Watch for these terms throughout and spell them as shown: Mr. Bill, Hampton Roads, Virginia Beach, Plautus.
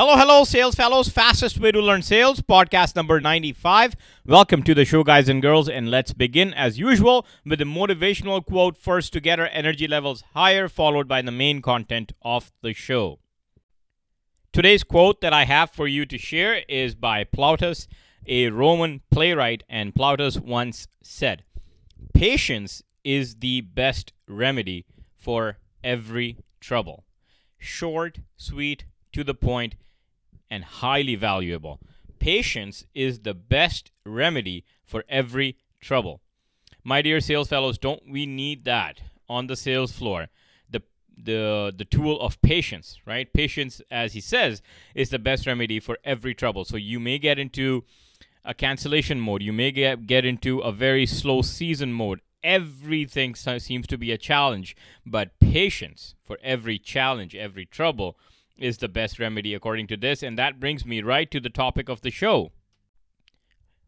Hello, sales fellows. Fastest way to learn sales, podcast number 95. Welcome to the show, guys and girls. And let's begin, as usual, with a motivational quote first to get our energy levels higher, followed by the main content of the show. Today's quote that I have for you to share is by Plautus, a Roman playwright. And Plautus once said, "Patience is the best remedy for every trouble." Short, sweet, to the point, and highly valuable. Patience is the best remedy for every trouble. My dear sales fellows, don't we need that on the sales floor? The tool of patience, right? Patience, as he says, is the best remedy for every trouble. So you may get into a cancellation mode. You may get into a very slow season mode. Everything seems to be a challenge, but patience for every challenge, every trouble, is the best remedy according to this. And that brings me right to the topic of the show.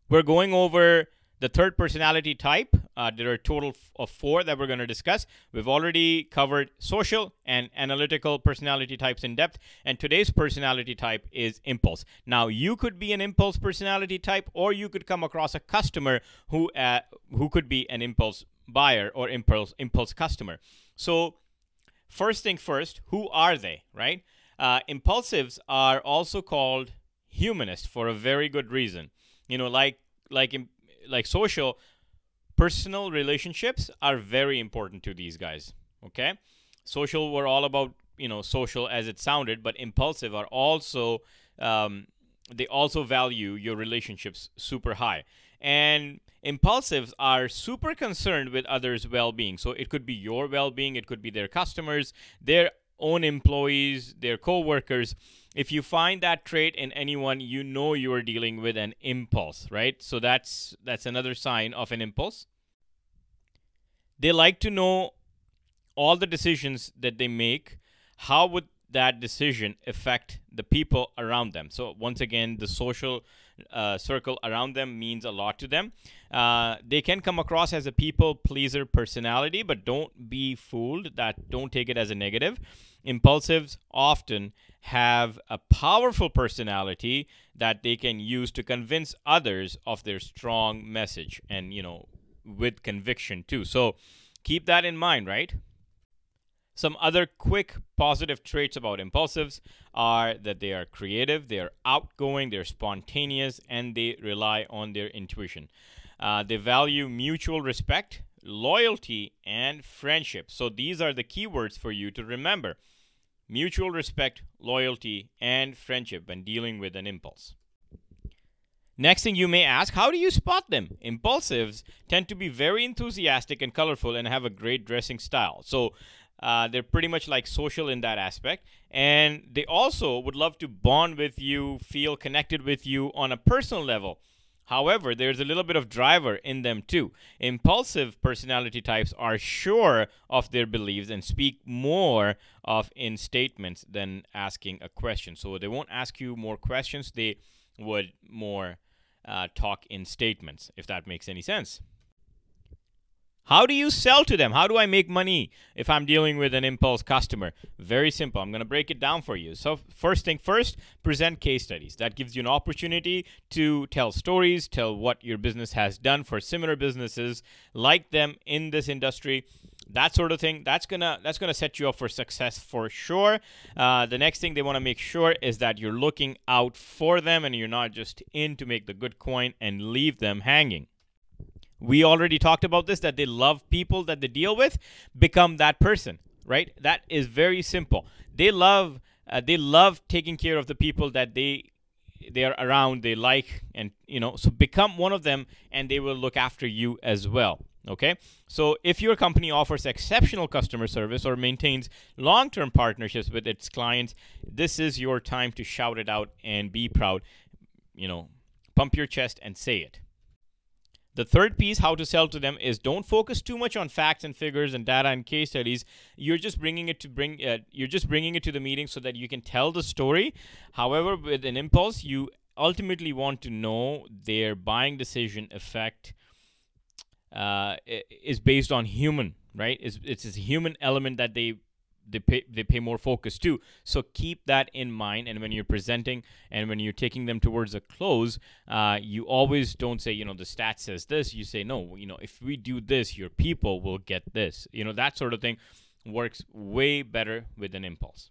We're going over the third personality type. There are a total of four that we're going to discuss. We've already covered social and analytical personality types in depth. And today's personality type is impulse. Now, you could be an impulse personality type, or you could come across a customer who could be an impulse buyer or impulse customer. So first thing first, who are they, right? Impulsives are also called humanists for a very good reason. You know, like social, personal relationships are very important to these guys, okay? Social were all about, you know, social as it sounded, but impulsive are also, they also value your relationships super high. And impulsives are super concerned with others' well-being. So it could be your well-being, it could be their customers, their own employees, their co-workers. If you find that trait in anyone, you know you are dealing with an impulse, right? So that's another sign of an impulse. They like to know all the decisions that they make. How would that decision affect the people around them? So once again, the social circle around them means a lot to them. They can come across as a people pleaser personality, but don't be fooled. Don't take it as a negative. Impulsives often have a powerful personality that they can use to convince others of their strong message, and, you know, with conviction too. So keep that in mind, right? Some other quick positive traits about impulsives are that they are creative, they are outgoing, they're spontaneous, and they rely on their intuition. They value mutual respect, loyalty, and friendship. So these are the keywords for you to remember. Mutual respect, loyalty, and friendship when dealing with an impulse. Next thing you may ask, how do you spot them? Impulsives tend to be very enthusiastic and colorful and have a great dressing style. So they're pretty much like social in that aspect. And they also would love to bond with you, feel connected with you on a personal level. However, there's a little bit of driver in them too. Impulsive personality types are sure of their beliefs and speak more in statements than asking a question. So they won't ask you more questions. They would more talk in statements, if that makes any sense. How do you sell to them? How do I make money if I'm dealing with an impulse customer? Very simple. I'm going to break it down for you. So first thing first, present case studies. That gives you an opportunity to tell stories, tell what your business has done for similar businesses like them in this industry, that sort of thing. That's gonna set you up for success for sure. The next thing they want to make sure is that you're looking out for them and you're not just in to make the good coin and leave them hanging. We already talked about this, that they love people that they deal with. Become that person, right? That is very simple. They love taking care of the people that they are around, they like, and, you know, so become one of them and they will look after you as well. Okay, so if your company offers exceptional customer service or maintains long-term partnerships with its clients, this is your time to shout it out and be proud. You know, pump your chest and say it. The third piece, how to sell to them, is don't focus too much on facts and figures and data and case studies. You're just bringing it to the meeting so that you can tell the story. However, with an impulse, you ultimately want to know their buying decision effect is based on human, right? It's a human element that they they pay more focus too. So keep that in mind. And when you're presenting and when you're taking them towards a close, you always don't say, you know, the stat says this. You say, no, you know, if we do this, your people will get this. You know, that sort of thing works way better with an impulse.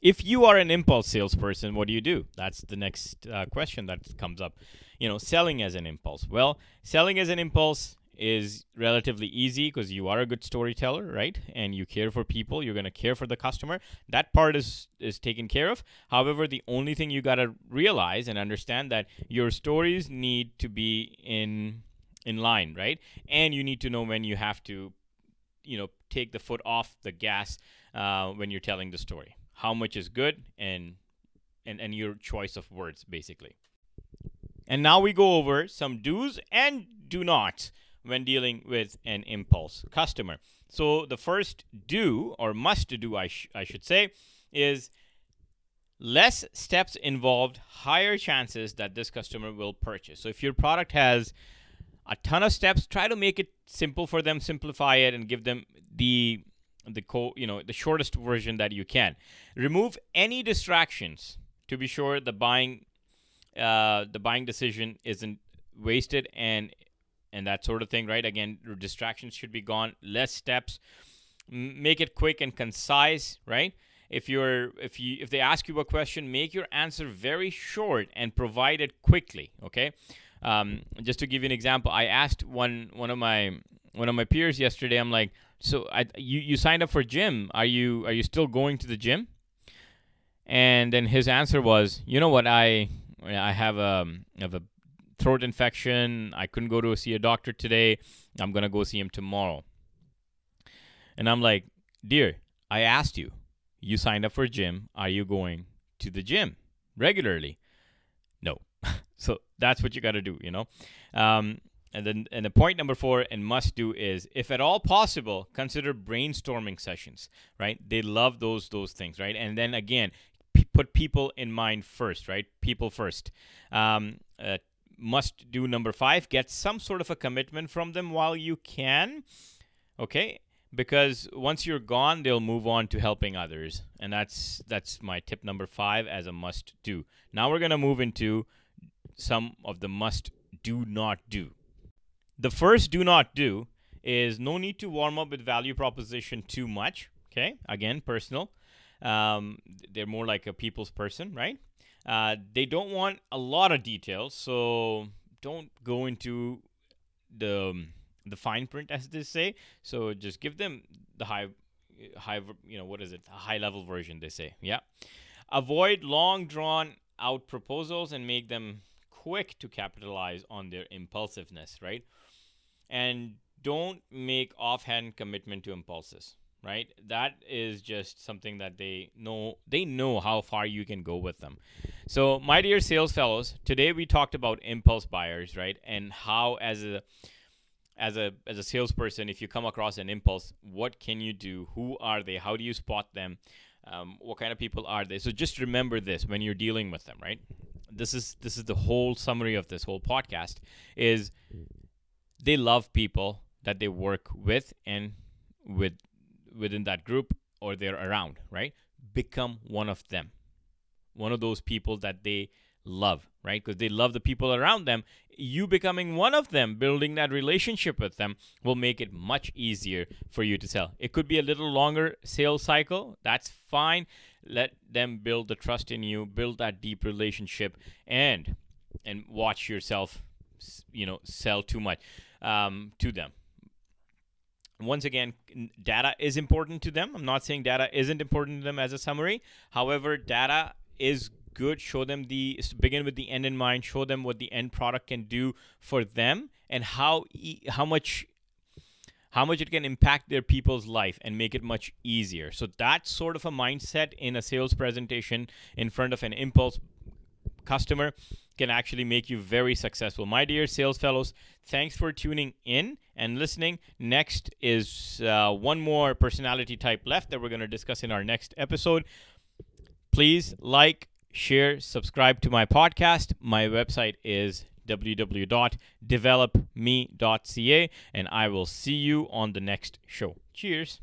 If you are an impulse salesperson, what do you do? That's the next question that comes up. You know, selling as an impulse. Well, selling as an impulse is relatively easy because you are a good storyteller, right? And you care for people. You're going to care for the customer. That part is taken care of. However, the only thing you got to realize and understand that your stories need to be in line, right? And you need to know when you have to, you know, take the foot off the gas when you're telling the story. How much is good and your choice of words, basically. And now we go over some do's and do nots when dealing with an impulse customer. So the first do, or must do, I should say, is less steps involved, higher chances that this customer will purchase. So if your product has a ton of steps, try to make it simple for them, simplify it, and give them the shortest version that you can. Remove any distractions to be sure the buying decision isn't wasted and that sort of thing, right? Again, distractions should be gone. Less steps. Make it quick and concise, right? If they ask you a question, make your answer very short and provide it quickly. Okay. Just to give you an example, I asked one of my peers yesterday. I'm like, so you signed up for gym. Are you still going to the gym? And then his answer was, you know what, I have a throat infection. I couldn't go to see a doctor today. I'm gonna go see him tomorrow. And I'm like, dear, I asked you. You signed up for gym. Are you going to the gym regularly? No. So that's what you got to do, you know. And the point number 4 and must do is, if at all possible, consider brainstorming sessions, right? They love those things, right? And then again, put people in mind first, right? People first. Must do number 5, get some sort of a commitment from them while you can, okay? Because once you're gone, they'll move on to helping others. And that's my tip number 5 as a must do. Now we're going to move into some of the must do not do. The first do not do is no need to warm up with value proposition too much, okay? Again, personal. They're more like a people's person, right? They don't want a lot of details, so don't go into the fine print, as they say. So just give them the high, you know, what is it? A high-level version, they say, yeah. Avoid long, drawn-out proposals and make them quick to capitalize on their impulsiveness, right? And don't make offhand commitment to impulses, right? That is just something that they know how far you can go with them. So my dear sales fellows, today we talked about impulse buyers, right? And how as a salesperson, if you come across an impulse, what can you do? Who are they? How do you spot them? What kind of people are they? So just remember this when you're dealing with them, right? This is the whole summary of this whole podcast is they love people that they work with and within that group or they're around, right? Become one of them. One of those people that they love, right? Because they love the people around them. You becoming one of them, building that relationship with them will make it much easier for you to sell. It could be a little longer sales cycle. That's fine. Let them build the trust in you, build that deep relationship, and watch yourself, you know, sell too much to them. Once again, data is important to them. I'm not saying data isn't important to them as a summary. However, data is good. Show them begin with the end in mind. Show them what the end product can do for them and how much it can impact their people's life and make it much easier. So that sort of a mindset in a sales presentation in front of an impulse customer can actually make you very successful. My dear sales fellows, thanks for tuning in and listening. Next is one more personality type left that we're going to discuss in our next episode. Please like, share, subscribe to my podcast. My website is www.developme.ca, and I will see you on the next show. Cheers.